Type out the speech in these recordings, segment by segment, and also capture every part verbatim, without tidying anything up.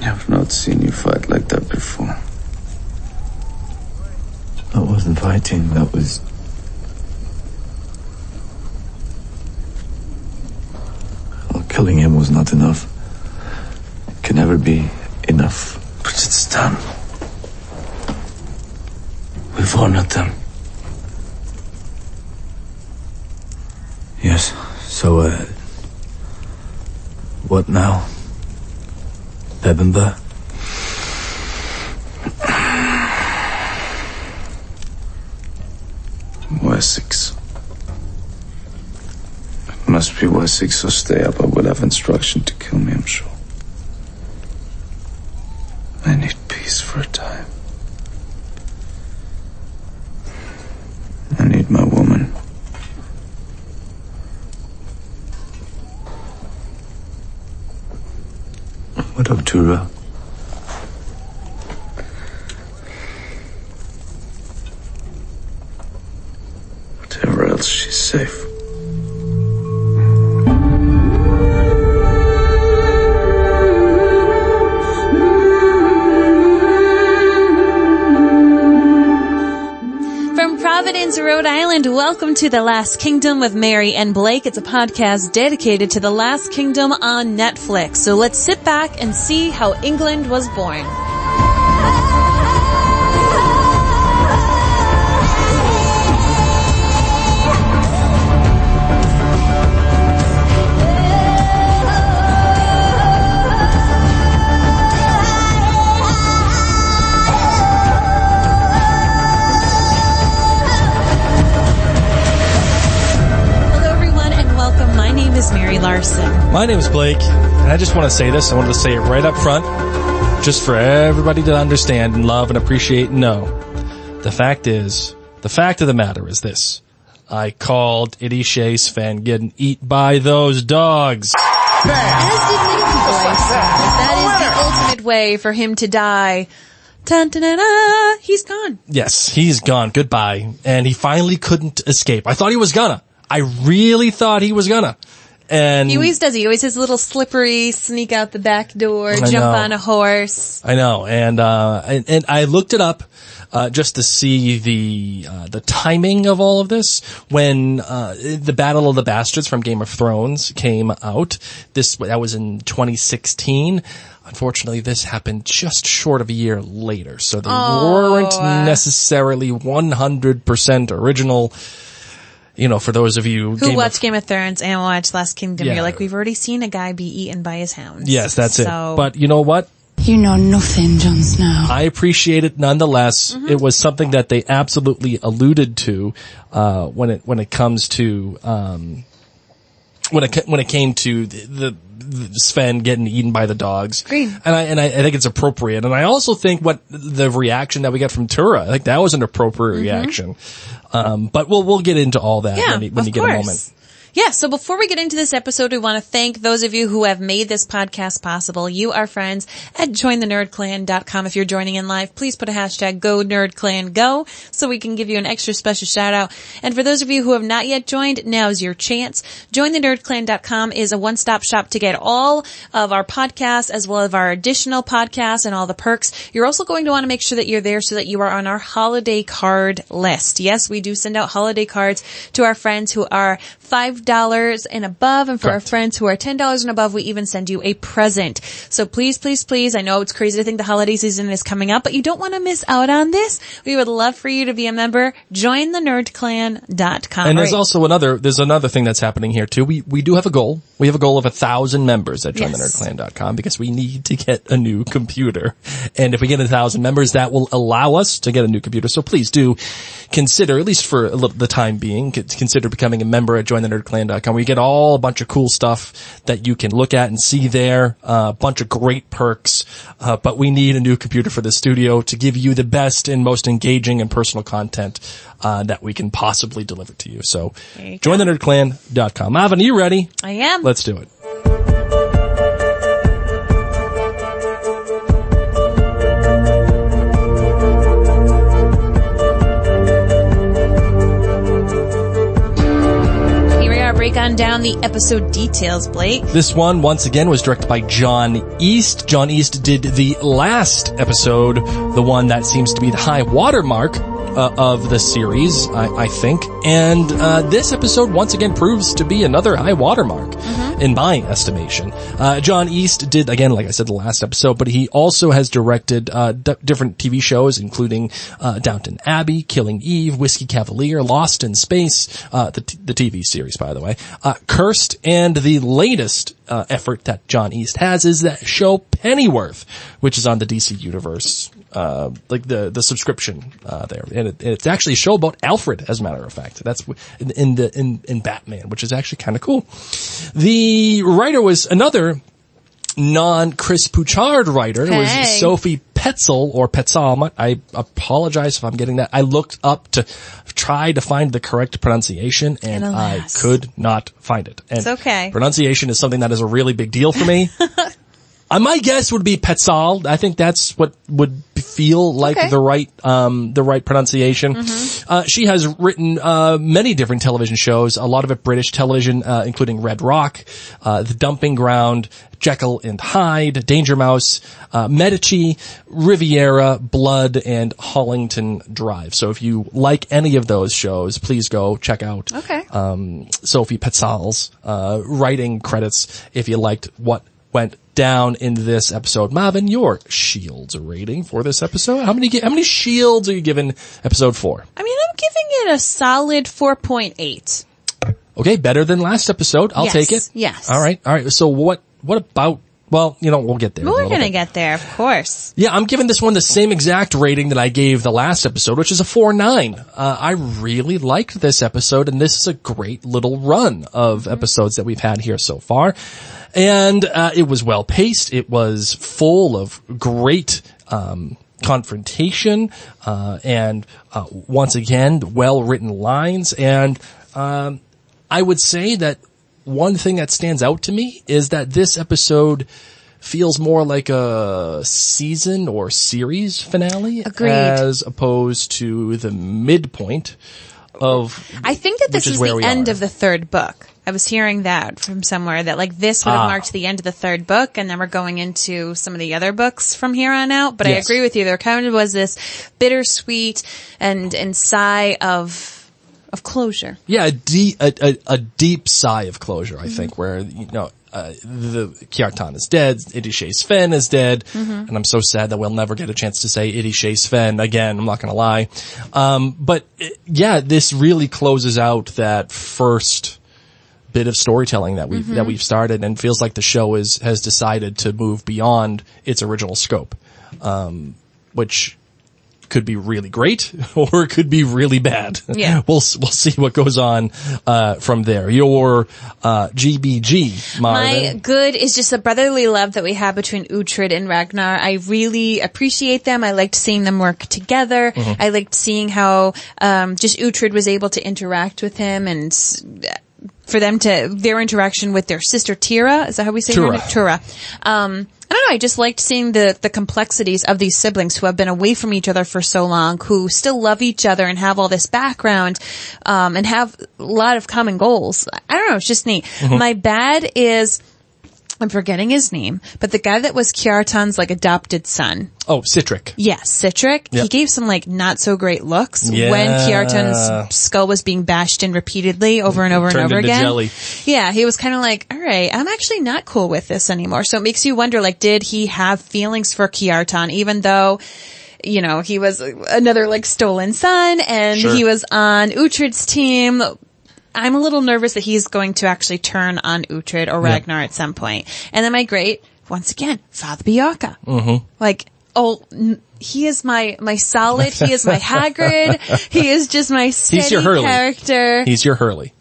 I have not seen you fight like that before. That wasn't fighting, that was... Well, killing him was not enough. It can never be enough. But it's done. We've honored them. Yes, so, uh... what now? Bebbanburg? Wessex. It must be Wessex or Steapa will have instruction to kill me, I'm sure. I need peace for a time. I need my woman. What of Tura? Whatever else, she's safe. Rhode Island, welcome to The Last Kingdom with Mary and Blake. It's a podcast dedicated to The Last Kingdom on Netflix. So let's sit back and see how England was born. My name is Blake, and I just want to say this. I wanted to say it right up front, just for everybody to understand and love and appreciate and know. The fact is, the fact of the matter is this. I called Itty Shea Sven getting eat by those dogs. As did Nikki voice. That is the ultimate way for him to die. Dun-dun-dun-dun. He's gone. Yes, he's gone. Goodbye. And he finally couldn't escape. I thought he was gonna. I really thought he was gonna. And he always does. He always has a little slippery, sneak out the back door, jump on a horse. I know. And, uh, and, and I looked it up, uh, just to see the, uh, the timing of all of this. When, uh, the Battle of the Bastards from Game of Thrones came out, this, that was in twenty sixteen. Unfortunately, this happened just short of a year later. So they oh. weren't necessarily one hundred percent original. You know, for those of you who watch Game of Thrones and watch Last Kingdom, yeah. You're like, we've already seen a guy be eaten by his hounds. Yes, that's so. It. But you know what? You know nothing, Jon Snow. I appreciate it nonetheless. Mm-hmm. It was something that they absolutely alluded to uh, when it when it comes to um, when it when it came to the, the, the Sven getting eaten by the dogs. Great. And I and I, I think it's appropriate. And I also think what the reaction that we got from Tura, I think that was an appropriate mm-hmm. reaction. Um, but we'll, we'll get into all that yeah, when you, when you get a moment. Yeah. So before we get into this episode, we want to thank those of you who have made this podcast possible. You, our friends at join the nerd clan dot com. If you're joining in live, please put a hashtag Go Nerd Clan Go so we can give you an extra special shout out. And for those of you who have not yet joined, now's your chance. join the nerd clan dot com is a one-stop shop to get all of our podcasts as well as our additional podcasts and all the perks. You're also going to want to make sure that you're there so that you are on our holiday card list. Yes, we do send out holiday cards to our friends who are five dollars and above, and for Correct. Our friends who are ten dollars and above, we even send you a present. So please, please, please, I know it's crazy to think the holiday season is coming up, but you don't want to miss out on this. We would love for you to be a member. join the nerd clan dot com. And there's also another there's another thing that's happening here too. We we do have a goal. We have a goal of a thousand members at join the nerd clan dot com because we need to get a new computer. And if we get a thousand members, that will allow us to get a new computer. So please do consider, at least for a little, the time being, consider becoming a member at Join join the nerd clan dot com. We get all a bunch of cool stuff that you can look at and see there, uh, a bunch of great perks, uh, but we need a new computer for the studio to give you the best and most engaging and personal content uh, that we can possibly deliver to you. So you join the nerd clan dot com. Avon, are you ready? I am. Let's do it. Break on down the episode details, Blake. This one, once again, was directed by John East. John East did the last episode, the one that seems to be the high watermark uh, of the series, I, I think. And uh, this episode, once again, proves to be another high watermark, mm-hmm. in my estimation. Uh, John East did, again, like I said, the last episode, but he also has directed uh, d- different T V shows, including uh, Downton Abbey, Killing Eve, Whiskey Cavalier, Lost in Space, uh, the, t- the T V series, by the way. Uh, Cursed, and the latest uh, effort that John East has is that show Pennyworth, which is on the D C Universe, uh, like the the subscription uh, there, and, it, and it's actually a show about Alfred, as a matter of fact. That's in, in the in, in Batman, which is actually kind of cool. The writer was another non-Chris Pouchard writer, hey. was Sophie Petzel, or Petzal. I apologize if I'm getting that. I looked up to try to find the correct pronunciation, and, and I could not find it. And it's okay. Pronunciation is something that is a really big deal for me. uh, my guess would be Petzal. I think that's what would feel like okay. the right um, the right pronunciation. Mm-hmm. Uh, she has written uh, many different television shows, a lot of it British television, uh, including Red Rock, uh, The Dumping Ground, Jekyll and Hyde, Danger Mouse, uh, Medici, Riviera, Blood, and Hollington Drive. So if you like any of those shows, please go check out okay. um, Sophie Petzal's uh, writing credits if you liked what went down in this episode. Marvin, your shields rating for this episode? How many how many shields are you giving episode four? I mean, I'm giving it a solid four point eight. Okay, better than last episode. I'll yes, take it. Yes. All right. All right. So what What about, well, you know, we'll get there. We're going to get there, of course. Yeah, I'm giving this one the same exact rating that I gave the last episode, which is a four point nine. Uh, I really liked this episode, and this is a great little run of episodes that we've had here so far. And uh, it was well-paced. It was full of great um confrontation uh and, uh once again, well-written lines. And um I would say that one thing that stands out to me is that this episode feels more like a season or series finale. Agreed. As opposed to the midpoint of, I think that this is, is the end are. of the third book. I was hearing that from somewhere, that like this would have ah. marked the end of the third book, and then we're going into some of the other books from here on out. But yes. I agree with you. There kind of was this bittersweet and, and sigh of, Of closure. Yeah, a, de- a, a, a deep sigh of closure, I mm-hmm. think, where, you know, uh, the Kiartan is dead, Idishe Sven is dead, mm-hmm. and I'm so sad that we'll never get a chance to say Idishe Sven again, I'm not gonna lie. Um, but, it, yeah, this really closes out that first bit of storytelling that we've, mm-hmm. that we've started, and feels like the show is, has decided to move beyond its original scope. Um, which, could be really great, or it could be really bad. Yeah, we'll we'll see what goes on uh, from there. Your uh, G B G, Marvin. My good is just the brotherly love that we have between Uhtred and Ragnar. I really appreciate them. I liked seeing them work together. Mm-hmm. I liked seeing how um, just Uhtred was able to interact with him, and for them to their interaction with their sister Tura. Is that how we say Tura? Tura. Um, I don't know, I just liked seeing the, the complexities of these siblings who have been away from each other for so long, who still love each other and have all this background, um, and have a lot of common goals. I don't know, it's just neat. Mm-hmm. My bad is, I'm forgetting his name, but the guy that was Kiartan's like adopted son. Oh, Citric. Yes, Citric. Yep. He gave some like not so great looks yeah. when Kiartan's skull was being bashed in repeatedly over and over and over again. Jelly. Yeah, he was kind of like, all right, I'm actually not cool with this anymore. So it makes you wonder, like, did he have feelings for Kiartan, even though, you know, he was another like stolen son, and sure. he was on Uhtred's team. I'm a little nervous that he's going to actually turn on Uhtred or Ragnar yeah. at some point. And then my great, once again, Father Beocca. Mm-hmm. Like, oh, n- he is my, my solid. He is my Hagrid. He is just my steady he's your Hurley. character. He's your Hurley.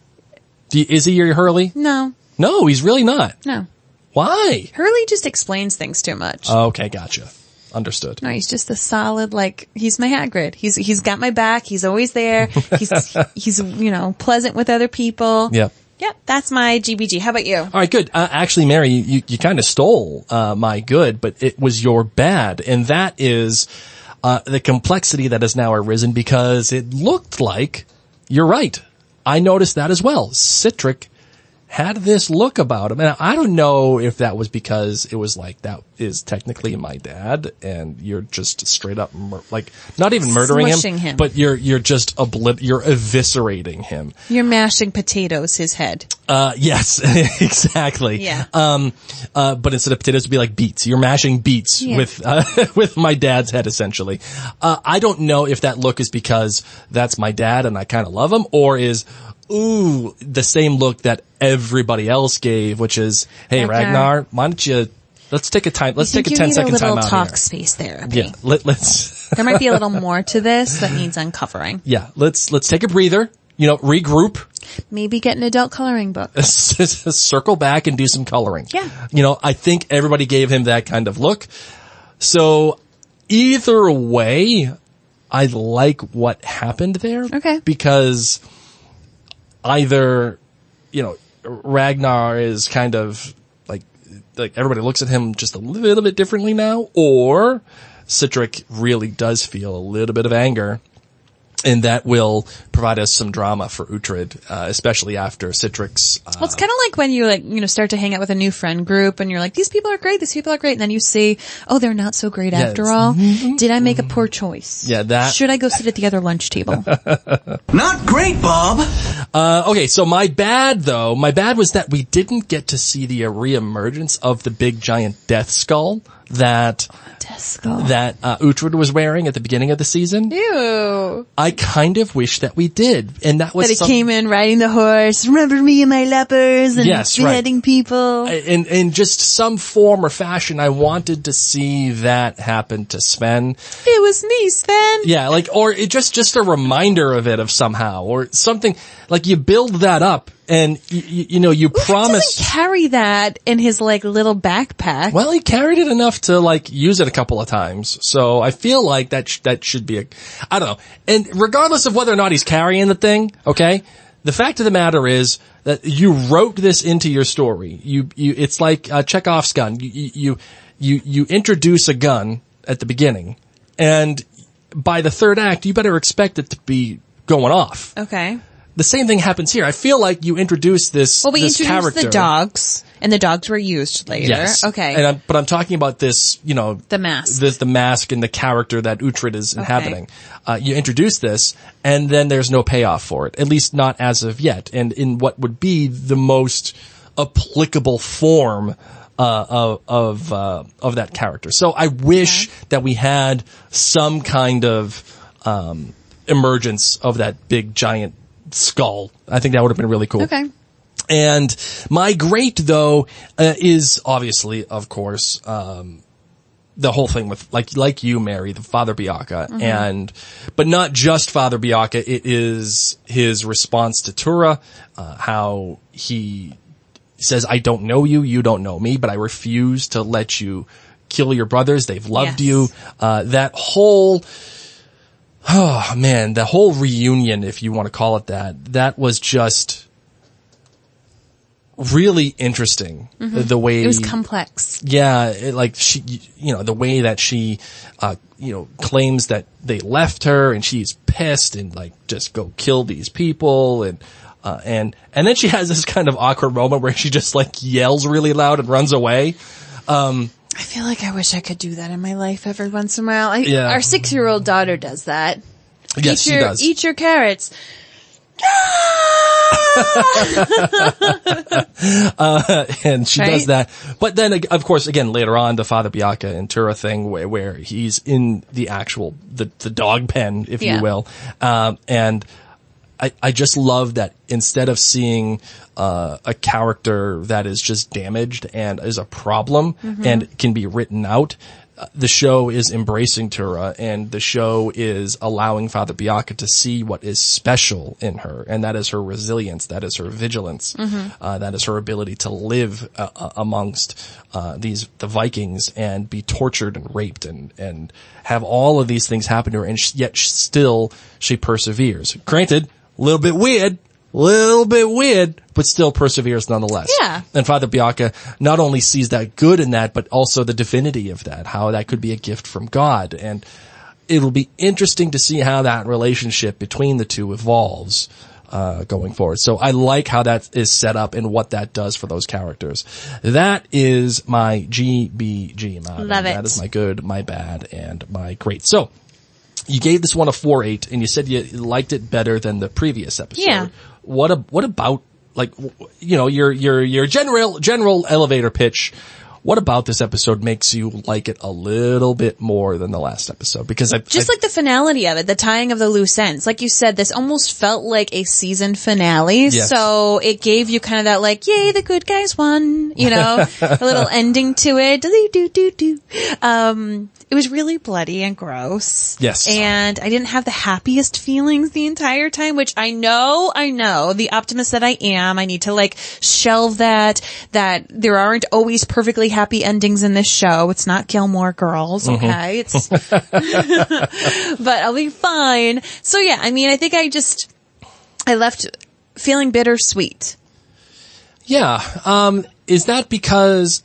Do, is he your Hurley? No. No, he's really not. No. Why? Hurley just explains things too much. Okay, gotcha. Understood. No, he's just a solid, like, he's my Hagrid. He's he's got my back. He's always there. He's he's you know, pleasant with other people. Yeah. Yep, that's my G B G. How about you? All right, good. Uh, actually, Mary, you, you kind of stole uh, my good, but it was your bad, and that is uh, the complexity that has now arisen because it looked like you're right. I noticed that as well. Citric had this look about him, and I don't know if that was because it was like, that is technically my dad, and you're just straight up, mur- like, not even murdering him, him, but you're you're just obli- you're eviscerating him. You're mashing potatoes, his head. Uh, yes, exactly. Yeah. Um, uh, but instead of potatoes, it'd be like beets. You're mashing beets yeah. with uh, with my dad's head, essentially. Uh, I don't know if that look is because that's my dad and I kind of love him, or is, ooh, the same look that everybody else gave, which is, hey, Ragnar, Ragnar why don't you... Let's take a time. Let's take a ten second time out here. You need a little talk space therapy. Yeah, let, let's. There might be a little more to this that needs uncovering. Yeah, let's let's take a breather. You know, regroup. Maybe get an adult coloring book. Circle back and do some coloring. Yeah. You know, I think everybody gave him that kind of look. So either way, I like what happened there. Okay. Because either, you know, Ragnar is kind of, like, everybody looks at him just a little bit differently now, or Citric really does feel a little bit of anger, and that will provide us some drama for Uhtred, uh, especially after Citric's... Uh, well, it's kind of like when you, like, you know, start to hang out with a new friend group, and you're like, these people are great, these people are great, and then you see, oh, they're not so great yeah, after all. Mm-hmm, Did I make mm-hmm. a poor choice? Yeah, that... Should I go sit at the other lunch table? Not great, Bob! Uh, okay, so my bad, though, my bad was that we didn't get to see the reemergence of the big giant death skull that... that uh, Uhtred was wearing at the beginning of the season. Ew. I kind of wish that we did. And that was That it some... came in riding the horse, remember me and my lepers, and yes, beheading right. people. In, in just some form or fashion, I wanted to see that happen to Sven. It was me, Sven. Yeah, like, or it just, just a reminder of it of somehow, or something. Like, you build that up. And, you, you know, you Uhtred promised... He doesn't carry that in his, like, little backpack. Well, he carried it enough to, like, use it a couple of times. So I feel like that sh- that should be a... I don't know. And regardless of whether or not he's carrying the thing, okay, the fact of the matter is that you wrote this into your story. You, you It's like uh, Chekhov's gun. You, you, you, you introduce a gun at the beginning, and by the third act, you better expect it to be going off. Okay. The same thing happens here. I feel like you introduced this character. Well, we this introduced character. the dogs, and the dogs were used later. Yes. Okay. And I'm, but I'm talking about this, you know... The mask. This, the mask and the character that Uhtred is inhabiting. Okay. Uh, you introduce this, and then there's no payoff for it, at least not as of yet, and in what would be the most applicable form uh, of of, uh, of that character. So I wish okay. that we had some kind of um, emergence of that big, giant... skull. I think that would have been really cool. Okay. And my great, though, uh, is obviously, of course, um, the whole thing with, like, like you, Mary, the Father Beocca, mm-hmm. and, but not just Father Beocca, it is his response to Tura, uh, how he says, I don't know you, you don't know me, but I refuse to let you kill your brothers, they've loved yes. you, uh, that whole, oh, man, the whole reunion, if you want to call it that, that was just really interesting. Mm-hmm. The way... It was complex. Yeah, it, like, she, you know, the way that she, uh, you know, claims that they left her and she's pissed and, like, just go kill these people and... Uh, and, and then she has this kind of awkward moment where she just, like, yells really loud and runs away. Um... I feel like I wish I could do that in my life every once in a while. I, yeah. Our six-year-old daughter does that. Yes, eat your, she does. Eat your carrots. uh, and she right? does that. But then, of course, again, later on, the Father Beocca and Tura thing where, where he's in the actual, the, the dog pen, if yeah. you will. Um, and I, I just love that instead of seeing uh, a character that is just damaged and is a problem mm-hmm. and can be written out, the show is embracing Tura, and the show is allowing Father Beocca to see what is special in her, and that is her resilience, that is her vigilance, mm-hmm. uh, that is her ability to live uh, amongst uh, these the Vikings and be tortured and raped and and have all of these things happen to her, and sh- yet still she perseveres. Granted, a little bit weird. Little bit weird, but still perseveres nonetheless. Yeah. And Father Beocca not only sees that good in that, but also the divinity of that, how that could be a gift from God. And it'll be interesting to see how that relationship between the two evolves uh, going forward. So I like how that is set up and what that does for those characters. That is my G B G. My, Love it. That is my good, my bad, and my great. So you gave this one a four eight, and you said you liked it better than the previous episode. Yeah. What a, what about, like, you know, your, your, your general, general elevator pitch? What about this episode makes you like it a little bit more than the last episode? Because I just I, like the finality of it, the tying of the loose ends. Like you said, this almost felt like a season finale. Yes. So it gave you kind of that, like, yay, the good guys won, you know, a little ending to it. Do do do do. Um, it was really bloody and gross. Yes. And I didn't have the happiest feelings the entire time, which I know, I know, the optimist that I am, I need to like shelve that, that there aren't always perfectly happy endings in this show. It's not Gilmore Girls, okay? Mm-hmm. It's but I'll be fine. So yeah, I mean, I think I just I left feeling bittersweet. Yeah, um, is that because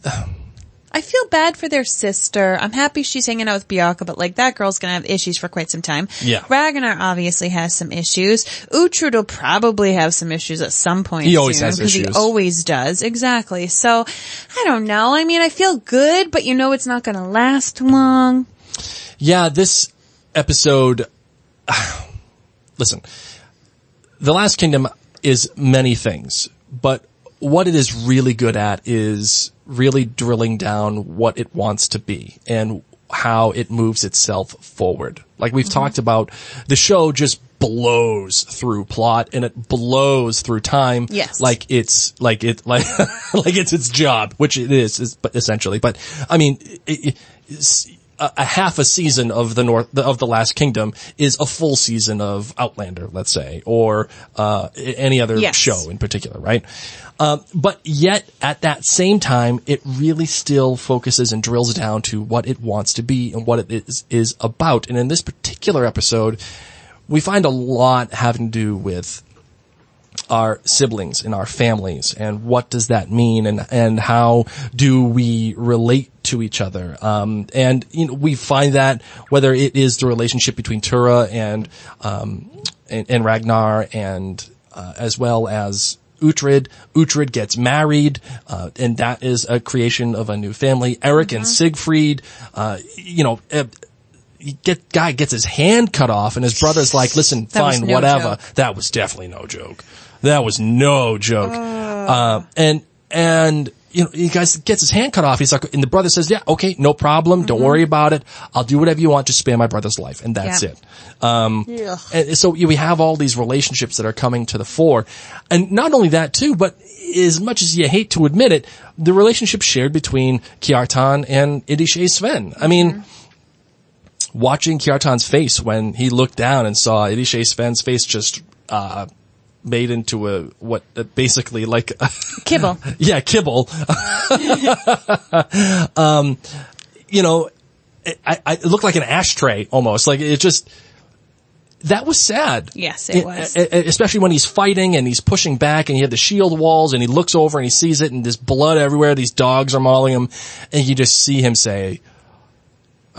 I feel bad for their sister? I'm happy she's hanging out with Beocca, but like that girl's gonna have issues for quite some time. Yeah, Ragnar obviously has some issues. Uhtred will probably have some issues at some point. He always soon, has issues. He always does, exactly. So I don't know. I mean, I feel good, but you know, it's not gonna last long. Yeah, this episode. Listen, The Last Kingdom is many things, but what it is really good at is really drilling down what it wants to be and how it moves itself forward. Like we've mm-hmm. talked about, the show just blows through plot and it blows through time. Yes. Like it's like it like like it's its job, which it is, is but essentially. But I mean, it, it's, a, a half a season of the North of The Last Kingdom is a full season of Outlander, let's say, or uh any other yes. show in particular, right? Um, but yet, at that same time, it really still focuses and drills down to what it wants to be and what it is, is about. And in this particular episode, we find a lot having to do with our siblings and our families, and what does that mean, and and how do we relate to each other? Um, and you know, we find that whether it is the relationship between Tura and um and, and Ragnar, and uh, as well as Uhtred. Uhtred gets married, uh, and that is a creation of a new family. Eric mm-hmm. and Siegfried, uh, you know, uh, get, guy gets his hand cut off, and his brother's like, listen, fine, no whatever. Joke. That was definitely no joke. That was no joke. Uh. Uh, and, and, you know, he guys gets his hand cut off. He's like, and the brother says, yeah, okay, no problem. Mm-hmm. Don't worry about it. I'll do whatever you want. Just spare my brother's life. And that's yeah. it. Um, yeah. And so we have all these relationships that are coming to the fore. And not only that too, but as much as you hate to admit it, the relationship shared between Kiartan and Idishe Sven. I mean, mm-hmm. watching Kiartan's face when he looked down and saw Idishe Sven's face just, uh, made into a what uh, basically like a kibble. Yeah, kibble. um, you know, it, I, I, it looked like an ashtray almost. Like it just that was sad. Yes, it, it was. It, it, especially when he's fighting and he's pushing back, and he had the shield walls, and he looks over and he sees it, and there's blood everywhere. These dogs are mauling him, and you just see him say,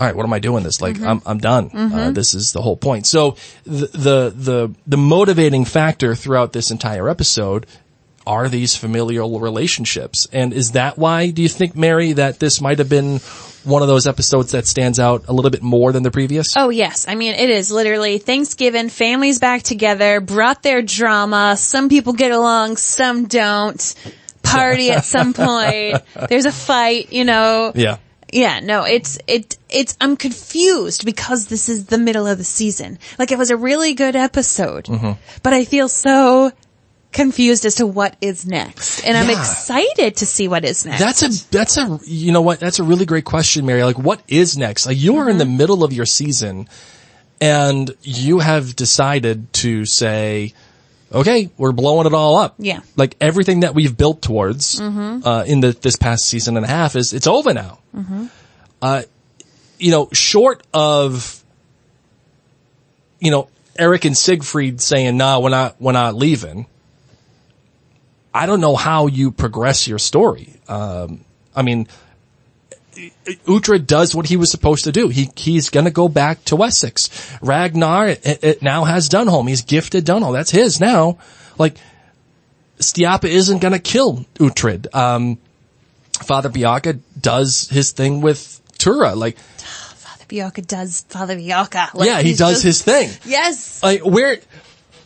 all right, what am I doing this? Like, mm-hmm. I'm, I'm done. Mm-hmm. Uh, this is the whole point. So the, the, the, the motivating factor throughout this entire episode are these familial relationships. And is that why, do you think, Mary, that this might have been one of those episodes that stands out a little bit more than the previous? Oh, yes. I mean, it is literally Thanksgiving, families back together, brought their drama. Some people get along, some don't. Party at some point. There's a fight, you know. Yeah. Yeah, no, it's, it, it's, I'm confused because this is the middle of the season. Like, it was a really good episode, mm-hmm. but I feel so confused as to what is next. And yeah. I'm excited to see what is next. That's a, that's a, you know what? That's a really great question, Mary. Like, what is next? Like, you are mm-hmm. in the middle of your season and you have decided to say, okay, we're blowing it all up. Yeah. Like, everything that we've built towards mm-hmm. uh, in the, this past season and a half is, it's over now. Mm-hmm. Uh, you know, short of, you know, Eric and Siegfried saying, nah, we're not, we're not leaving. I don't know how you progress your story. Um, I mean, Uhtred does what he was supposed to do. He, he's going to go back to Wessex. Ragnar it, it now has Dunholm. He's gifted Dunholm. That's his now. Like, Steapa isn't going to kill Uhtred. Um, Father Beocca does his thing with Tura. Like, Beocca does Father Beocca. Like, yeah, he does just, his thing. Yes. Like, where,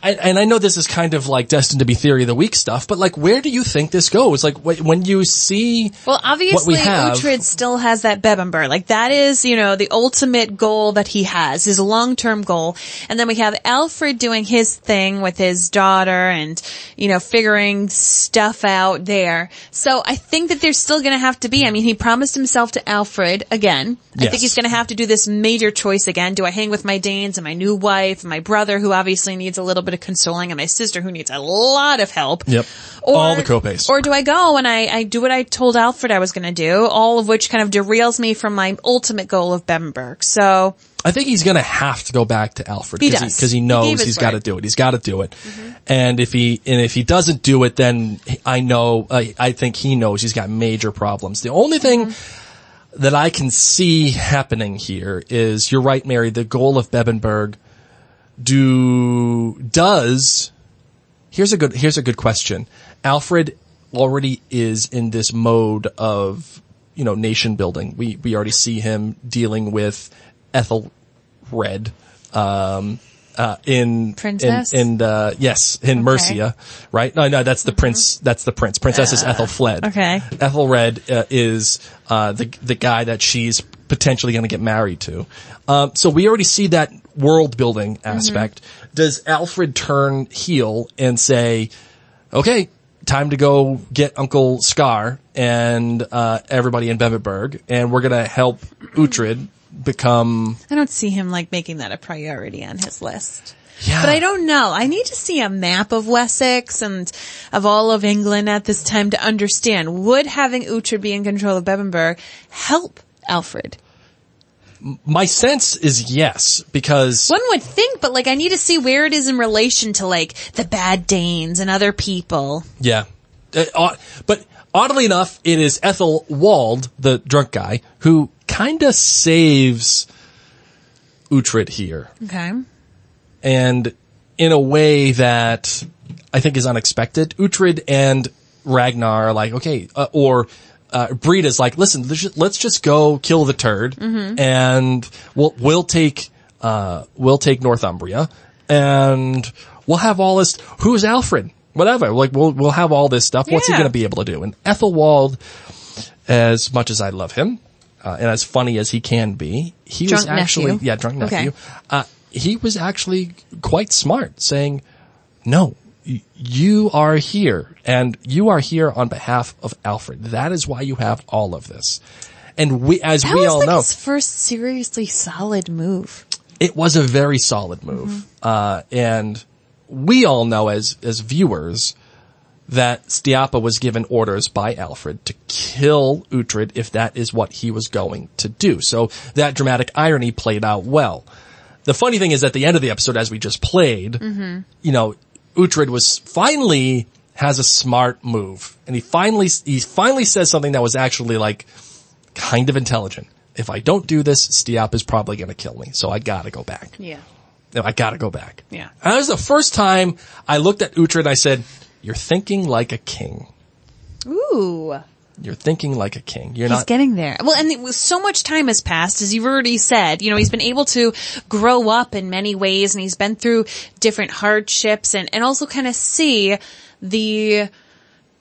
I, and I know this is kind of like destined to be theory of the week stuff, but like, where do you think this goes? Like, when you see, well, obviously, Uhtred still has that Bebbanburg. Like, that is, you know, the ultimate goal that he has, his long-term goal. And then we have Alfred doing his thing with his daughter and, you know, figuring stuff out there. So I think that there's still going to have to be, I mean, he promised himself to Alfred again. Yes. I think he's going to have to do this major choice again. Do I hang with my Danes and my new wife and my brother, who obviously needs a little bit of consoling, and my sister, who needs a lot of help. Yep. Or, all the copays. Or do I go and I, I do what I told Alfred I was going to do, all of which kind of derails me from my ultimate goal of Bebbanburg. So I think he's going to have to go back to Alfred because he, he, he knows he he's got to do it. He's got to do it. Mm-hmm. And if he, and if he doesn't do it, then I know, I, I think he knows he's got major problems. The only thing mm-hmm. that I can see happening here is, you're right, Mary, the goal of Bebbanburg Do, does, here's a good, here's a good question. Alfred already is in this mode of, you know, nation building. We, we already see him dealing with Ethelred, um, uh, in, Princess? in, in, uh, yes, in okay. Mercia, right? No, no, that's the mm-hmm. prince, that's the prince. Princess uh, is Aethelflaed. Okay. Ethelred, uh, is, uh, the, the guy that she's potentially going to get married to. Um, so we already see that world building aspect. Mm-hmm. Does Alfred turn heel and say, okay, time to go get Uncle Scar and, uh, everybody in Bebbanburg, and we're going to help Uhtred become. I don't see him like making that a priority on his list. Yeah. But I don't know. I need to see a map of Wessex and of all of England at this time to understand. Would having Uhtred be in control of Bebbanburg help Alfred? My sense is yes, because one would think, but like, I need to see where it is in relation to like the bad Danes and other people. Yeah. Uh, but oddly enough, it is Aethelwold, the drunk guy, who kind of saves Uhtred here. Okay. And in a way that I think is unexpected. Uhtred and Ragnar are like, okay, uh, or Uh, Brida's like, listen, let's just, let's just go kill the turd, mm-hmm. and we'll we'll take uh we'll take Northumbria, and we'll have all this. Who's Alfred? Whatever. Like, we'll we'll have all this stuff. Yeah. What's he going to be able to do? And Aethelwold, as much as I love him, uh, and as funny as he can be, he drunk was actually nephew. yeah, drunk nephew. Okay. Uh, he was actually quite smart, saying, no. You are here, and you are here on behalf of Alfred. That is why you have all of this. And we, as that we all like know, his first seriously solid move. It was a very solid move, mm-hmm. uh, and we all know as as viewers that Steapa was given orders by Alfred to kill Uhtred if that is what he was going to do. So that dramatic irony played out well. The funny thing is, at the end of the episode, as we just played, mm-hmm. you know, Uhtred was finally has a smart move, and he finally he finally says something that was actually like kind of intelligent. If I don't do this, Steapa is probably going to kill me, so I got to go back. Yeah, I got to go back. Yeah, and that was the first time I looked at Uhtred and I said, "You're thinking like a king." Ooh. You're thinking like a king. You're he's not getting there. Well, and so much time has passed, as you've already said. You know, he's been able to grow up in many ways, and he's been through different hardships, and, and also kind of see the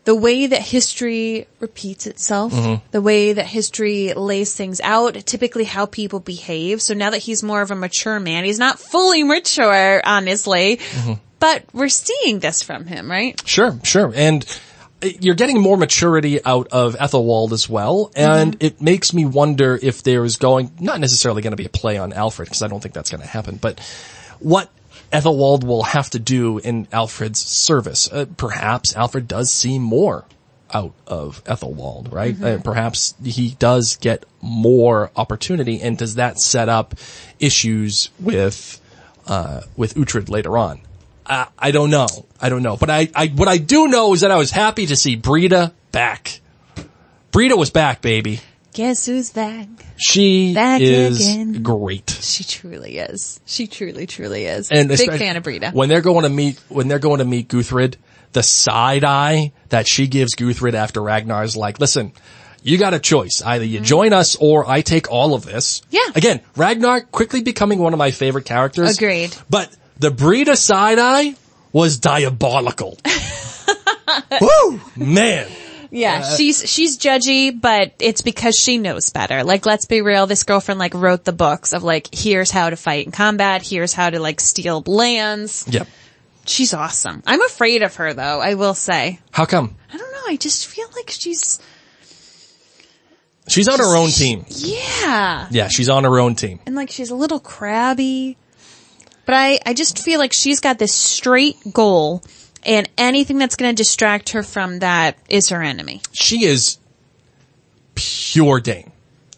the way that history repeats itself, mm-hmm. the way that history lays things out, typically how people behave. So now that he's more of a mature man, he's not fully mature, honestly. Mm-hmm. but we're seeing this from him, right? Sure, sure. And you're getting more maturity out of Aethelwold as well, and mm-hmm. it makes me wonder if there is going, not necessarily going to be a play on Alfred, because I don't think that's going to happen, but what Aethelwold will have to do in Alfred's service. Uh, perhaps Alfred does see more out of Aethelwold, right? Mm-hmm. And perhaps he does get more opportunity, and does that set up issues with uh, with Uhtred later on? I, I don't know. I don't know. But I, I what I do know is that I was happy to see Brida back. Brida was back, baby. Guess who's back? She back is again. Great. She truly is. She truly, truly is. And big fan of Brida. When they're going to meet, when they're going to meet Guthred, the side eye that she gives Guthred after Ragnar is like, listen, you got a choice. Either you mm-hmm. join us or I take all of this. Yeah. Again, Ragnar quickly becoming one of my favorite characters. Agreed. But the Brida side eye was diabolical. Woo! Man. Yeah, uh, she's she's judgy, but it's because she knows better. Like, let's be real, this girlfriend like wrote the books of like, here's how to fight in combat, here's how to like steal lands. Yep. She's awesome. I'm afraid of her though, I will say. How come? I don't know, I just feel like she's She's on her own team. She, yeah. Yeah, she's on her own team. And like she's a little crabby. But I, I just feel like she's got this straight goal. And anything that's going to distract her from that is her enemy. She is pure Dane.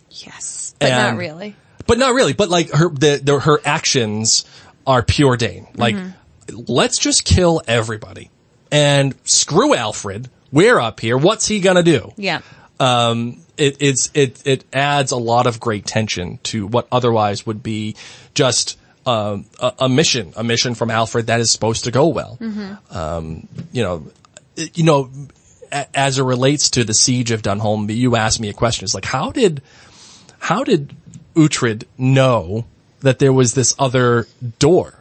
Yes, but and, not really. But not really. But like her, the, the her actions are pure Dane. Like, mm-hmm. let's just kill everybody and screw Alfred. We're up here. What's he gonna do? Yeah. Um. It it's it it adds a lot of great tension to what otherwise would be just. Um, a, a mission, a mission from Alfred that is supposed to go well. Mm-hmm. Um, you know, you know, a, as it relates to the siege of Dunholm, you asked me a question. It's like, how did, how did Uhtred know that there was this other door?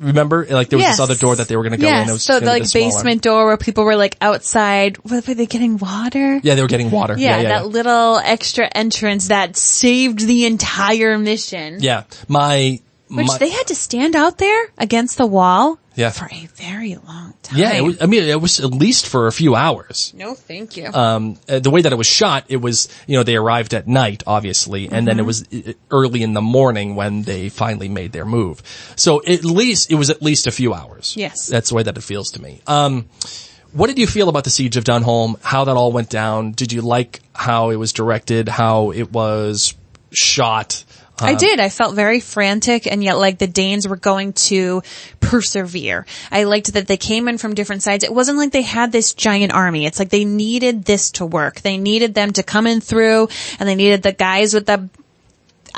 Remember, like there was yes. this other door that they were going to go yes. in. It was so the like basement door where people were like outside. Were they getting water? Yeah, they were getting water. Yeah, yeah, yeah that yeah. little extra entrance that saved the entire mission. Yeah, my. Which My, they had to stand out there against the wall yeah. for a very long time. Yeah, it was, I mean, it was at least for a few hours. No, thank you. Um, the way that it was shot, it was, you know, they arrived at night, obviously, and mm-hmm. then it was early in the morning when they finally made their move. So at least, it was at least a few hours. Yes. That's the way that it feels to me. Um, what did you feel about the Siege of Dunholm, how that all went down? Did you like how it was directed, how it was shot? Um, I did. I felt very frantic, and yet, like, the Danes were going to persevere. I liked that they came in from different sides. It wasn't like they had this giant army. It's like they needed this to work. They needed them to come in through, and they needed the guys with the...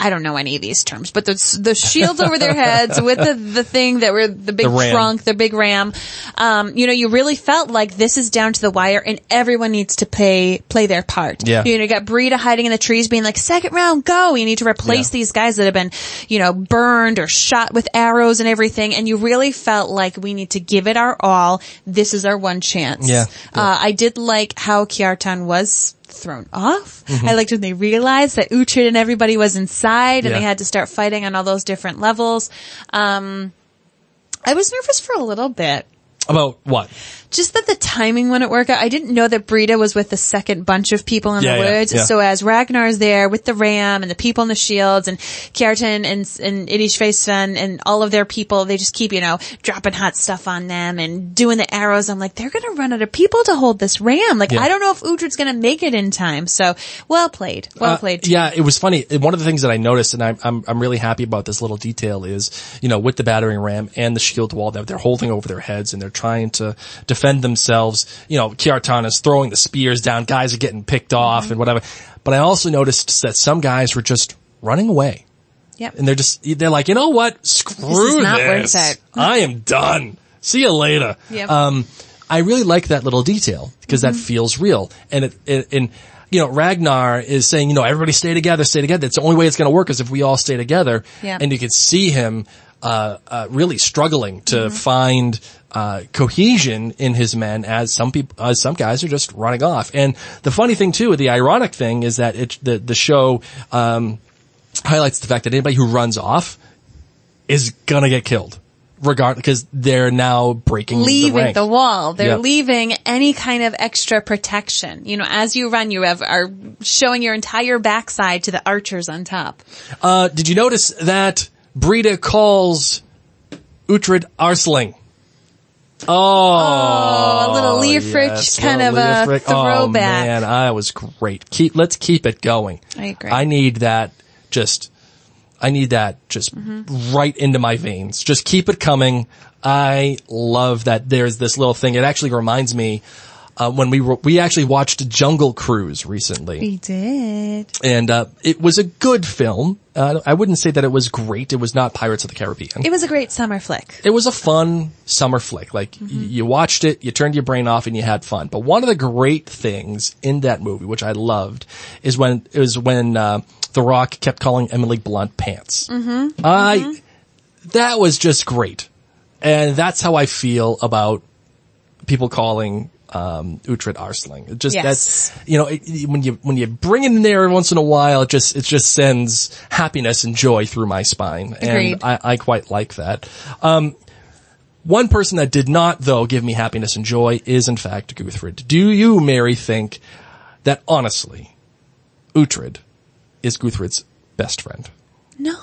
I don't know any of these terms, but the, the shields over their heads with the, the thing that were the big the trunk, the big ram. Um, you know, you really felt like this is down to the wire and everyone needs to play, play their part. Yeah. You know, you got Brida hiding in the trees being like, second round, go. You need to replace yeah. these guys that have been, you know, burned or shot with arrows and everything. And you really felt like we need to give it our all. This is our one chance. Yeah. yeah. Uh, I did like how Kiartan was thrown off. Mm-hmm. I liked when they realized that Uhtred and everybody was inside and yeah. they had to start fighting on all those different levels. Um, I was nervous for a little bit. About what? Just that the timing wouldn't work out. I didn't know that Brida was with the second bunch of people in yeah, the woods. Yeah, yeah. So as Ragnar's there with the ram and the people in the shields and Kiartan and, and Idishve Sven and all of their people, they just keep, you know, dropping hot stuff on them and doing the arrows. I'm like, they're going to run out of people to hold this ram. Like, yeah. I don't know if Uhtred's going to make it in time. So well played. Well played. Uh, yeah, it was funny. One of the things that I noticed, and I'm, I'm, I'm really happy about this little detail is, you know, with the battering ram and the shield wall that they're holding over their heads and they're trying to defend themselves. You know, Kiartan is throwing the spears down. Guys are getting picked off mm-hmm. and whatever. But I also noticed that some guys were just running away. Yep. And they're just, they're like, you know what? Screw this. Is not this. Worth it. I am done. See you later. Yep. Um, I really like that little detail because mm-hmm. that feels real. And it, it, and, you know, Ragnar is saying, you know, everybody stay together, stay together. That's the only way it's going to work is if we all stay together. Yep. And you can see him, uh, uh, really struggling to mm-hmm. find, Uh, cohesion in his men as some people, as some guys are just running off. And the funny thing too, the ironic thing is that it, the, the show, um, highlights the fact that anybody who runs off is gonna get killed. regard, because they're now breaking leaving the, the wall. They're yep. leaving any kind of extra protection. You know, as you run, you have are showing your entire backside to the archers on top. Uh, did you notice that Brida calls Uhtred Arsling? Oh, oh, a little Leofric yes, kind of Leofric. a throwback. Oh man, that was great. Keep, let's keep it going. I agree. I need that just, I need that just mm-hmm. right into my veins. Just keep it coming. I love that there's this little thing. It actually reminds me uh, when we were, we actually watched Jungle Cruise recently. We did. And uh, it was a good film. Uh, I wouldn't say that it was great. It was not Pirates of the Caribbean. It was a great summer flick. It was a fun summer flick. Like mm-hmm. y- you watched it, you turned your brain off and you had fun. But one of the great things in that movie, which I loved, is when it was when uh, The Rock kept calling Emily Blunt pants. Mm-hmm. I mm-hmm. that was just great. And that's how I feel about people calling um Uhtred Arsling. It just yes. that's, you know, it, when you when you bring it in there every once in a while, it just it just sends happiness and joy through my spine. Agreed. And I, I quite like that. Um one person that did not though give me happiness and joy is in fact Guthred. Do you, Mary, think that honestly Uhtred is Guthred's best friend? No,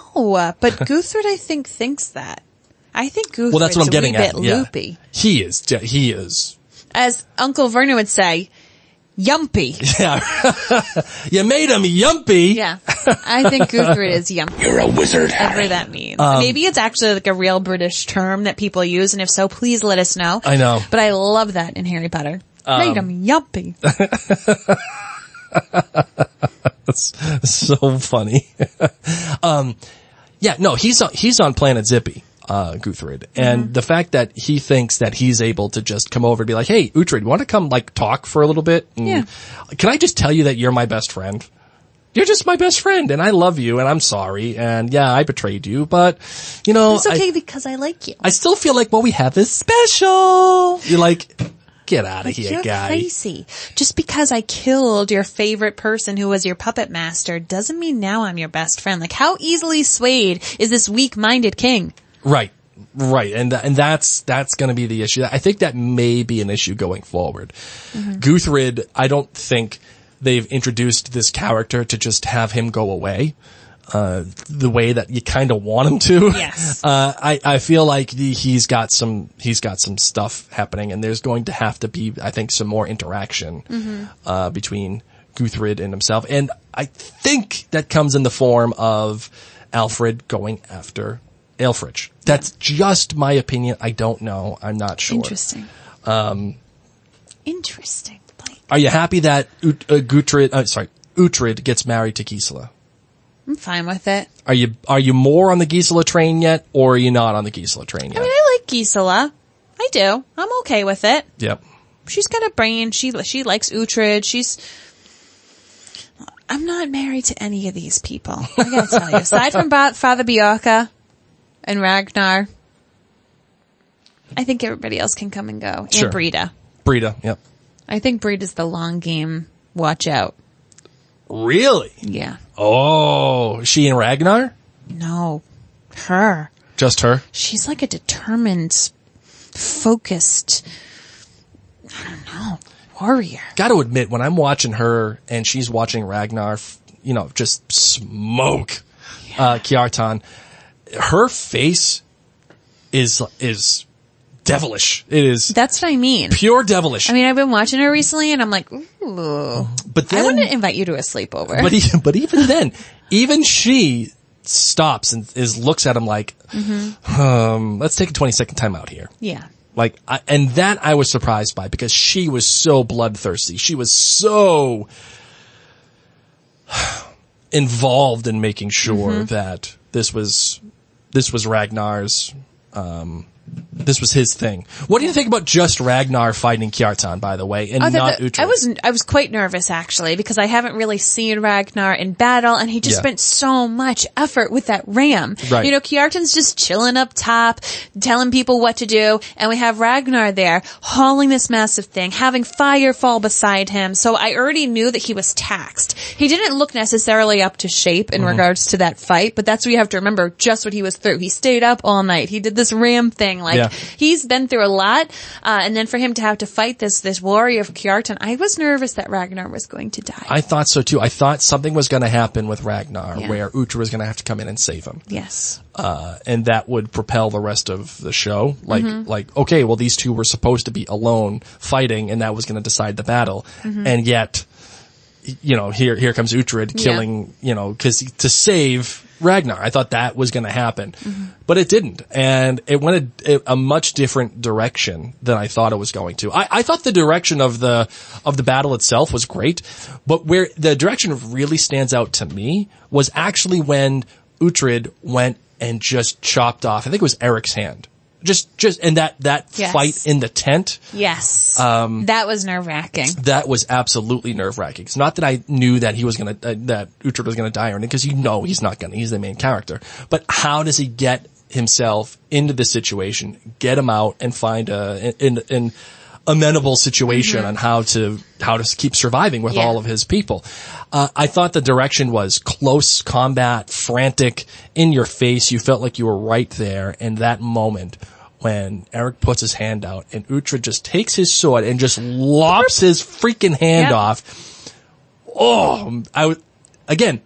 but Guthred I think thinks that. I think Guthred's well, that's what I'm getting a wee bit at. loopy. Yeah. He is. He is. As Uncle Vernon would say, yumpy. Yeah. You made him yumpy. Yeah. I think Guthred is yumpy. You're a wizard, Harry. Whatever that means. Um, Maybe it's actually like a real British term that people use, and if so, please let us know. I know. But I love that in Harry Potter. Um, made him yumpy. That's so funny. um, yeah, no, he's on, he's on Planet Zippy, uh, Guthred. And mm-hmm. the fact that he thinks that he's able to just come over and be like, hey, Uhtred, you want to come like talk for a little bit? And yeah. Can I just tell you that you're my best friend? You're just my best friend and I love you and I'm sorry. And yeah, I betrayed you, but you know, it's okay I, because I like you. I still feel like what we have is special. You're like, get out of here, You're guy. You're crazy. Just because I killed your favorite person who was your puppet master doesn't mean now I'm your best friend. Like, how easily swayed is this weak-minded king? Right. Right. And th- and that's that's going to be the issue. I think that may be an issue going forward. Mm-hmm. Guthred, I don't think they've introduced this character to just have him go away uh the way that you kind of want him to. Yes. Uh I I feel like the, he's got some he's got some stuff happening and there's going to have to be I think some more interaction mm-hmm. uh between Guthred and himself, and I think that comes in the form of Alfred going after Aelfric. That's yeah. just my opinion. I don't know. I'm not sure. Interesting. Um Interesting. Blake. Are you happy that Ut- uh, Guthred uh, sorry, Uhtred gets married to Gisela? I'm fine with it. Are you are you more on the Gisela train yet, or are you not on the Gisela train yet? I mean, I like Gisela. I do. I'm okay with it. Yep. She's got a brain. She she likes Uhtred. She's. I'm not married to any of these people. I gotta tell you, aside from Father Beocca and Ragnar, I think everybody else can come and go. And sure. Brida. Brida. Yep. I think Brida's the long game. Watch out. Really? Yeah. Oh, she and Ragnar? No, her. Just her? She's like a determined, focused, I don't know, warrior. Got to admit, when I'm watching her and she's watching Ragnar, you know, just smoke yeah. uh, Kiartan, her face is is devilish. It is. That's what I mean. Pure devilish. I mean, I've been watching her recently and I'm like, ooh. But then, I wouldn't invite you to a sleepover. But even, but even then, even she stops and is looks at him like, mm-hmm. um, let's take a twenty second time out here. Yeah. Like, I, and that I was surprised by because she was so bloodthirsty. She was so involved in making sure mm-hmm. that this was, this was Ragnar's, um, this was his thing. What do you think about just Ragnar fighting Kiartan, by the way, and oh, not Uhtred? I was I was quite nervous actually because I haven't really seen Ragnar in battle, and he just yeah. spent so much effort with that ram. Right. You know, Kiartan's just chilling up top, telling people what to do, and we have Ragnar there hauling this massive thing, having fire fall beside him. So I already knew that he was taxed. He didn't look necessarily up to shape in mm-hmm. regards to that fight, but that's what you have to remember: just what he was through. He stayed up all night. He did this ram thing. something. Like, yeah. he's been through a lot. Uh, and then for him to have to fight this this warrior of Kiartan, I was nervous that Ragnar was going to die. I thought so, too. I thought something was going to happen with Ragnar, yeah. where Uhtred was going to have to come in and save him. Yes. Uh, and that would propel the rest of the show. Like, mm-hmm. like okay, well, these two were supposed to be alone fighting, and that was going to decide the battle. Mm-hmm. And yet... You know, here here comes Uhtred killing, yeah. you know, because to save Ragnar. I thought that was going to happen, mm-hmm. but it didn't, and it went a, a much different direction than I thought it was going to. I, I thought the direction of the of the battle itself was great, but where the direction really stands out to me was actually when Uhtred went and just chopped off. I think it was Eric's hand. Just, just, and that, that yes. fight in the tent. Yes. Um, that was nerve wracking. That was absolutely nerve wracking. It's not that I knew that he was gonna, uh, that Uhtred was gonna die or anything, because you know he's not gonna, he's the main character. But how does he get himself into this situation, get him out, and find a, an, an amenable situation mm-hmm. on how to, how to keep surviving with yeah. all of his people? Uh, I thought the direction was close combat, frantic, in your face. You felt like you were right there in that moment. When Eric puts his hand out and Uhtred just takes his sword and just lops his freaking hand yep. off. Oh, I would, again,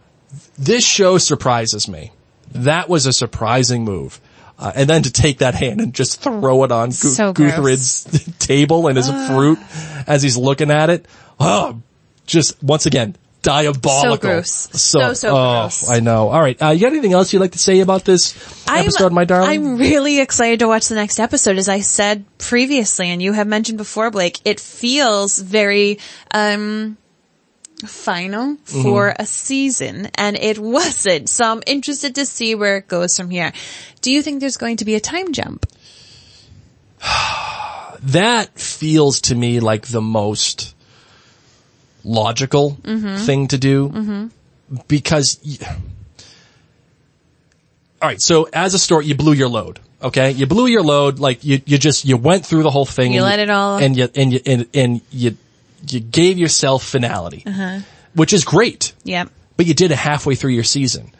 this show surprises me. That was a surprising move. Uh, and then to take that hand and just throw it on so Guthred's table and his uh. fruit as he's looking at it. Oh, just once again. Diabolical. So gross. So, so, so oh, gross. I know. All right. Uh, you got anything else you'd like to say about this episode, I'm, my darling? I'm really excited to watch the next episode. As I said previously, and you have mentioned before, Blake, it feels very um final for mm-hmm. a season, and it wasn't. So I'm interested to see where it goes from here. Do you think there's going to be a time jump? That feels to me like the most... logical mm-hmm. thing to do mm-hmm. because you... all right, so as a story you blew your load, okay? You blew your load, like you you just you went through the whole thing, you and let you, it all and you and you and, and you you gave yourself finality, uh-huh. which is great. Yeah. But you did it halfway through your season.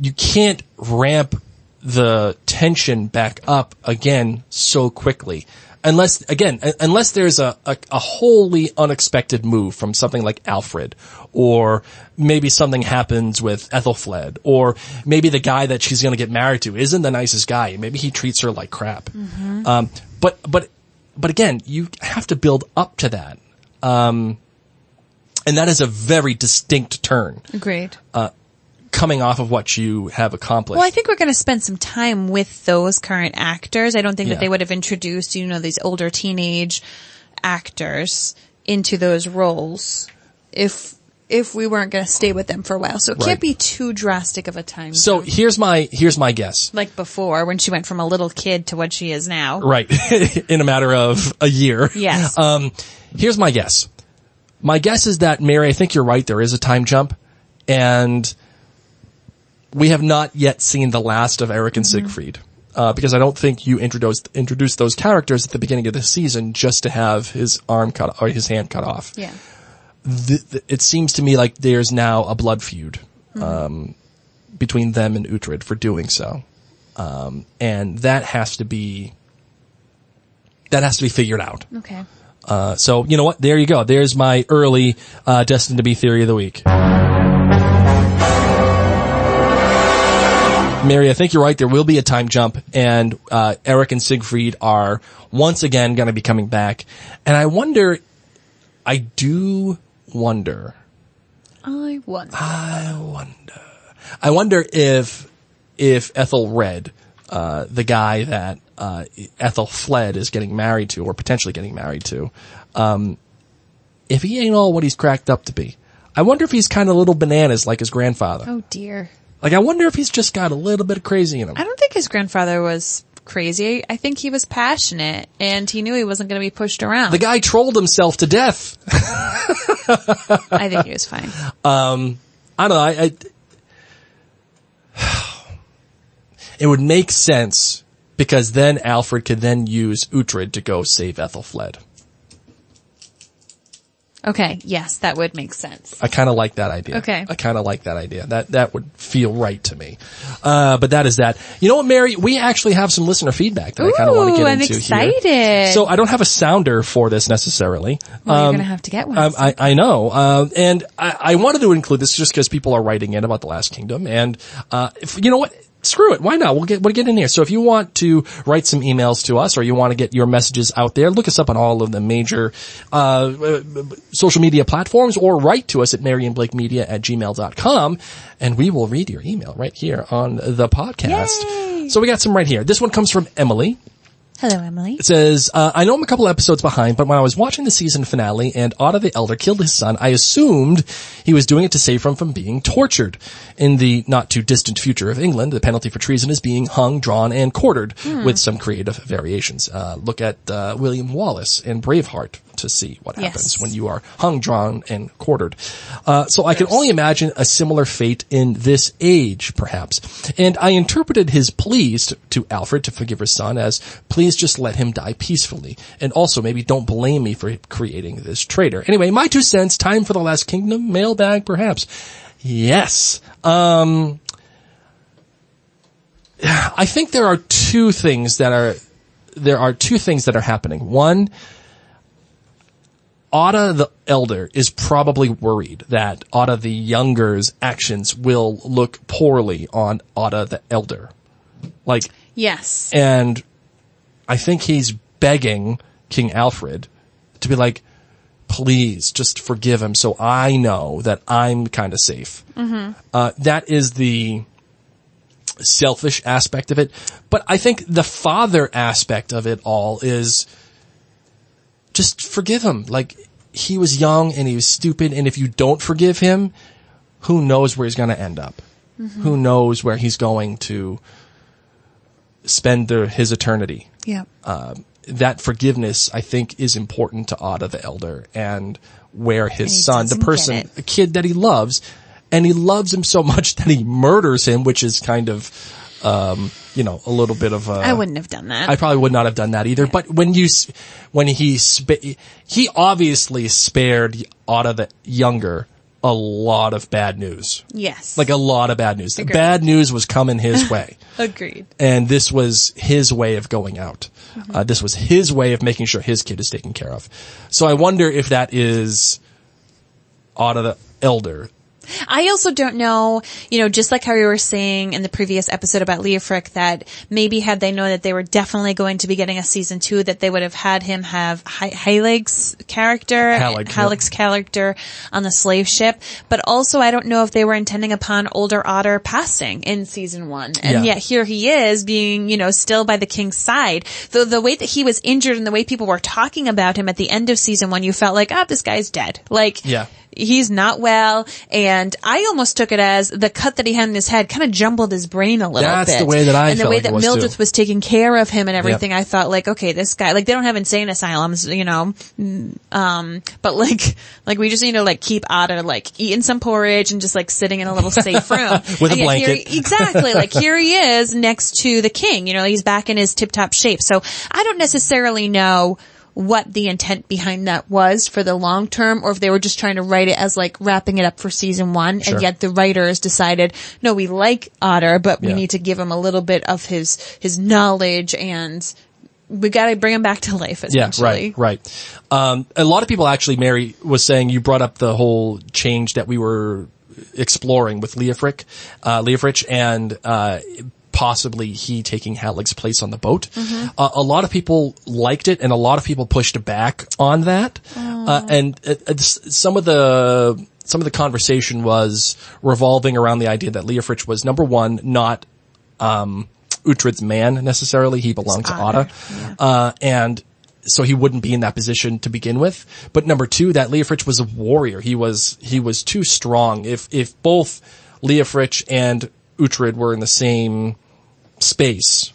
You can't ramp the tension back up again so quickly. Unless, again, unless there's a, a, a wholly unexpected move from something like Alfred, or maybe something happens with Aethelflaed, or maybe the guy that she's going to get married to isn't the nicest guy, and maybe he treats her like crap. Mm-hmm. Um, but, but, but again, you have to build up to that. Um, and that is a very distinct turn. Agreed. Uh, coming off of what you have accomplished. Well, I think we're going to spend some time with those current actors. I don't think yeah. that they would have introduced, you know, these older teenage actors into those roles if if we weren't going to stay with them for a while. So it right. can't be too drastic of a time. So zone. here's my here's my guess. Like before, when she went from a little kid to what she is now. Right. In a matter of a year. Yes. Um, here's my guess. My guess is that, Mary, I think you're right. There is a time jump. And... we have not yet seen the last of Eric and mm-hmm. Siegfried, uh, because I don't think you introduced, introduced those characters at the beginning of the season just to have his arm cut or his hand cut off. Yeah. The, the, it seems to me like there's now a blood feud, mm-hmm. um, between them and Uhtred for doing so. Um, and that has to be, that has to be figured out. Okay. Uh, so you know what? There you go. There's my early, uh, destined to be theory of the week. Mary, I think you're right. There will be a time jump, and uh Eric and Siegfried are once again going to be coming back. And I wonder, I do wonder. I wonder. I wonder. I wonder if if Ethelred, uh the guy that uh Aethelflaed is getting married to, or potentially getting married to, um if he ain't all what he's cracked up to be. I wonder if he's kind of little bananas like his grandfather. Oh dear. Like, I wonder if he's just got a little bit of crazy in him. I don't think his grandfather was crazy. I think he was passionate, and he knew he wasn't going to be pushed around. The guy trolled himself to death. I think he was fine. Um, I don't know. I, I, it would make sense, because then Alfred could then use Uhtred to go save Aethelflaed. Okay. Yes, that would make sense. I kind of like that idea. Okay. I kind of like that idea. That that would feel right to me. Uh, but that is that. You know what, Mary? We actually have some listener feedback that Ooh, I kind of want to get I'm into excited. Here. So I don't have a sounder for this necessarily. Well, um, you're going to have to get one. I, I, I know. Um, and I, I wanted to include this just because people are writing in about The Last Kingdom. And uh, if, you know what? Screw it. Why not? We'll get, we'll get in here. So if you want to write some emails to us or you want to get your messages out there, look us up on all of the major, uh, social media platforms or write to us at maryandblakemedia at gmail dot com and we will read your email right here on the podcast. Yay! So we got some right here. This one comes from Emily. Hello, Emily. It says, uh, I know I'm a couple episodes behind, but when I was watching the season finale and Odda the Elder killed his son, I assumed he was doing it to save him from being tortured. In the not-too-distant future of England, the penalty for treason is being hung, drawn, and quartered hmm. with some creative variations. Uh, look at uh, William Wallace and Braveheart to see what yes. happens when you are hung, drawn, and quartered. Uh, so I can only imagine a similar fate in this age, perhaps. And I interpreted his pleas to Alfred to forgive his son as, please just let him die peacefully. And also maybe don't blame me for creating this traitor. Anyway, my two cents, time for The Last Kingdom, mailbag perhaps. Yes. Um, I think there are two things that are, there are two things that are happening. One, Odda the Elder is probably worried that Odda the Younger's actions will look poorly on Odda the Elder. Like, yes. And I think he's begging King Alfred to be like, please just forgive him so I know that I'm kind of safe. Mm-hmm. Uh, that is the selfish aspect of it. But I think the father aspect of it all is just forgive him. Like, he was young and he was stupid. And if you don't forgive him, who knows where he's going to end up? Mm-hmm. Who knows where he's going to spend their, his eternity? Yeah. Um, that forgiveness, I think, is important to Odda the Elder and where his and son, the person, the kid that he loves, and he loves him so much that he murders him, which is kind of, um, you know, a little bit of a... I wouldn't have done that. I probably would not have done that either. Yeah. But when you, when he, spa- he obviously spared Odda the Younger a lot of bad news. Yes. Like a lot of bad news. Agreed. The bad news was coming his way. Agreed. And this was his way of going out. Mm-hmm. Uh, this was his way of making sure his kid is taken care of. So I wonder if that is Odda the Elder. I also don't know, you know, just like how you were saying in the previous episode about Leofric, that maybe had they known that they were definitely going to be getting a season two, that they would have had him have Halig's character, Halig's character on the slave ship. But also, I don't know if they were intending upon older Otter passing in season one. And yeah. yet here he is being, you know, still by the king's side. Though the way that he was injured and the way people were talking about him at the end of season one, you felt like, ah, oh, this guy's dead. Like, yeah. He's not well, and I almost took it as the cut that he had in his head kind of jumbled his brain a little That's bit. That's the way that I and the felt way like that it was Mildred too. Was taking care of him and everything. Yep. I thought like, okay, this guy, like they don't have insane asylums, you know, um, but like, like we just need to like keep Otter like eating some porridge and just like sitting in a little safe room with and a blanket. Here, exactly, like here he is next to the king. You know, he's back in his tip-top shape. So I don't necessarily know what the intent behind that was for the long term, or if they were just trying to write it as like wrapping it up for season one. Sure. And yet the writers decided, no, we like Otter, but we yeah. need to give him a little bit of his, his knowledge and we got to bring him back to life. Essentially. Yeah, right, right. Um, a lot of people actually, Mary was saying, you brought up the whole change that we were exploring with Leofric, uh, Leofric and, uh, possibly he taking Halig's place on the boat. Mm-hmm. Uh, a lot of people liked it, and a lot of people pushed back on that. Oh. Uh, and uh, uh, some of the some of the conversation was revolving around the idea that Leofric was, number one, not um, Uhtred's man necessarily. He belonged to Odda. Yeah. Uh, and so he wouldn't be in that position to begin with. But number two, that Leofric was a warrior. He was he was too strong. If if both Leofric and Uhtred were in the same space,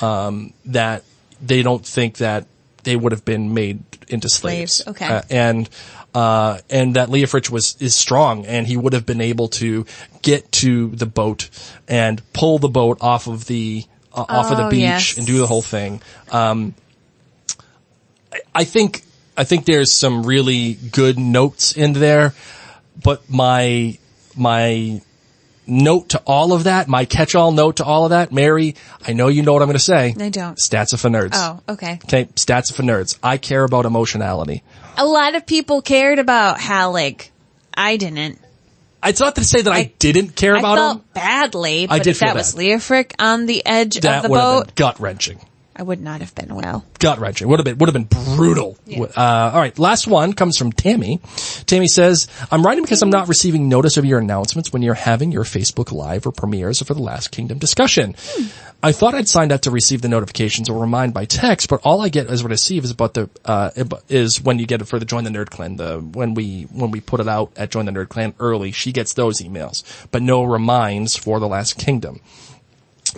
um, that they don't think that they would have been made into slaves. slaves. Okay. Uh, and, uh, and that Leofric was, is strong and he would have been able to get to the boat and pull the boat off of the, uh, oh, off of the beach yes. and do the whole thing. Um, I, I think I think there's some really good notes in there, but my my note to all of that, my catch-all note to all of that, Mary, I know you know what I'm going to say. I don't. Stats are for nerds. Oh, okay. Okay, stats are for nerds. I care about emotionality. A lot of people cared about Halleck. I didn't. It's not to say that I, I didn't care I about him. I felt badly, but I did if that bad. was Leofric on the edge that of the boat. That would have been gut-wrenching. I would not have been well. Gut-wrenching. Would have been, would have been brutal. Yeah. Uh, all right. Last one comes from Tammy. Tammy says, I'm writing because I'm not receiving notice of your announcements when you're having your Facebook Live or premieres for The Last Kingdom discussion. Hmm. I thought I'd signed up to receive the notifications or remind by text, but all I get is what I receive is about the, uh, is when you get it for the Join the Nerd Clan. The, when we, when we put it out at Join the Nerd Clan early, she gets those emails, but no reminds for The Last Kingdom.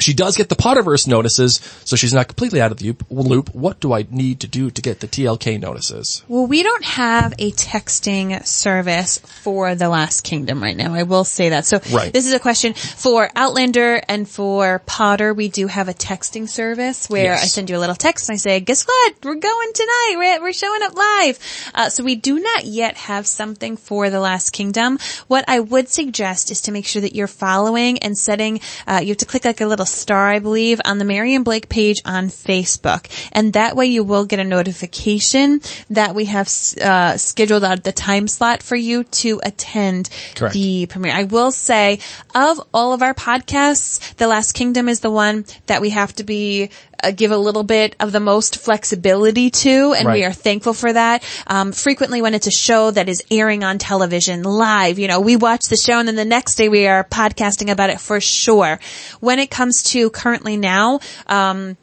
She does get the Potterverse notices, so she's not completely out of the loop. What do I need to do to get the T L K notices? Well, we don't have a texting service for The Last Kingdom right now. I will say that. So right. This is a question for Outlander and for Potter. We do have a texting service where yes. I send you a little text and I say, guess what? We're going tonight. We're, we're showing up live. Uh, so we do not yet have something for The Last Kingdom. What I would suggest is to make sure that you're following and setting, uh, you have to click like a little star, I believe, on the Mary and Blake page on Facebook. And that way you will get a notification that we have uh, scheduled out the time slot for you to attend Correct. the premiere. I will say, of all of our podcasts, The Last Kingdom is the one that we have to be uh, give a little bit of the most flexibility to, and right. we are thankful for that. Um, frequently when it's a show that is airing on television live, you know, we watch the show and then the next day we are podcasting about it for sure. When it comes to currently now, um,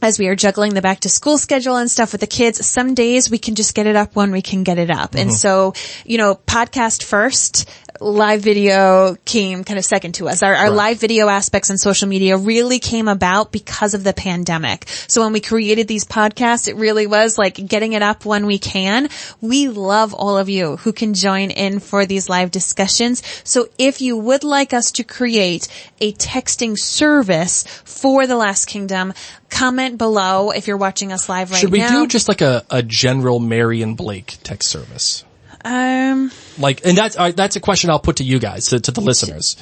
as we are juggling the back to school schedule and stuff with the kids, some days we can just get it up when we can get it up. Mm-hmm. And so, you know, podcast first, live video came kind of second to us. Our, our right. live video aspects on social media really came about because of the pandemic. So when we created these podcasts, it really was like getting it up when we can. We love all of you who can join in for these live discussions. So if you would like us to create a texting service for The Last Kingdom, comment below if you're watching us live right now. Should we now. do just like a, a general Mary and Blake text service? Um, like, and that's, uh, that's a question I'll put to you guys, to, to the listeners.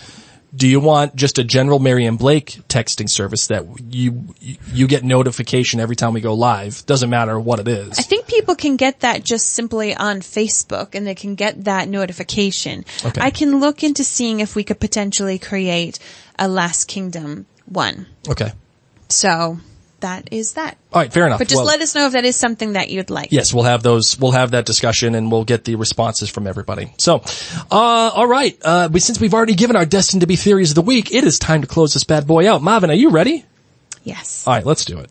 Do you want just a general Mary and Blake texting service that you, you get notification every time we go live? Doesn't matter what it is. I think people can get that just simply on Facebook and they can get that notification. Okay. I can look into seeing if we could potentially create a Last Kingdom one. Okay. So. That is that. All right, fair enough. But just well, let us know if that is something that you'd like. Yes, we'll have those. We'll have that discussion, and we'll get the responses from everybody. So, uh, all right. Uh, but since we've already given our destined to be theories of the week, it is time to close this bad boy out. Marvin, are you ready? Yes. All right, let's do it.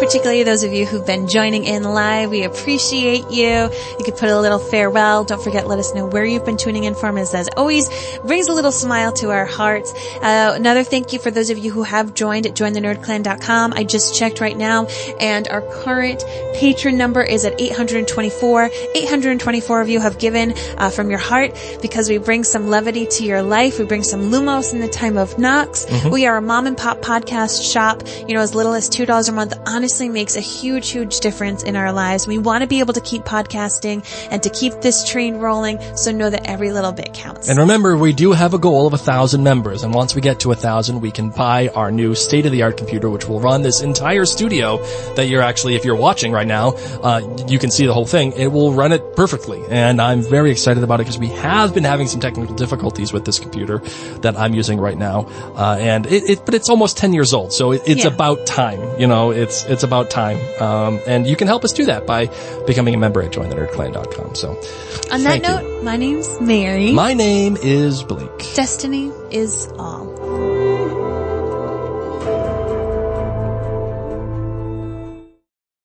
Particularly those of you who've been joining in live, we appreciate you. You could put a little farewell. Don't forget, let us know where you've been tuning in from. As always, brings a little smile to our hearts. Uh, another thank you for those of you who have joined at join the nerd clan dot com. I just checked right now, and our current patron number is at eight hundred twenty-four. eight hundred twenty-four of you have given uh, from your heart, because we bring some levity to your life. We bring some Lumos in the time of Knox. Mm-hmm. We are a mom and pop podcast shop. You know, as little as two dollars a month, honestly, makes a huge, huge difference in our lives. We want to be able to keep podcasting and to keep this train rolling, so know that every little bit counts. And remember, we do have a goal of a thousand members, and once we get to a thousand, we can buy our new state-of-the-art computer, which will run this entire studio that you're actually, if you're watching right now, uh, you can see the whole thing. It will run it perfectly, and I'm very excited about it because we have been having some technical difficulties with this computer that I'm using right now, uh, and it, it, but it's almost ten years old, so it, it's yeah. about time. You know, it's it's about time. Um, and you can help us do that by becoming a member at join the nerd clan dot com. So, on that note, you. My name's Mary. My name is Blake. Destiny is all.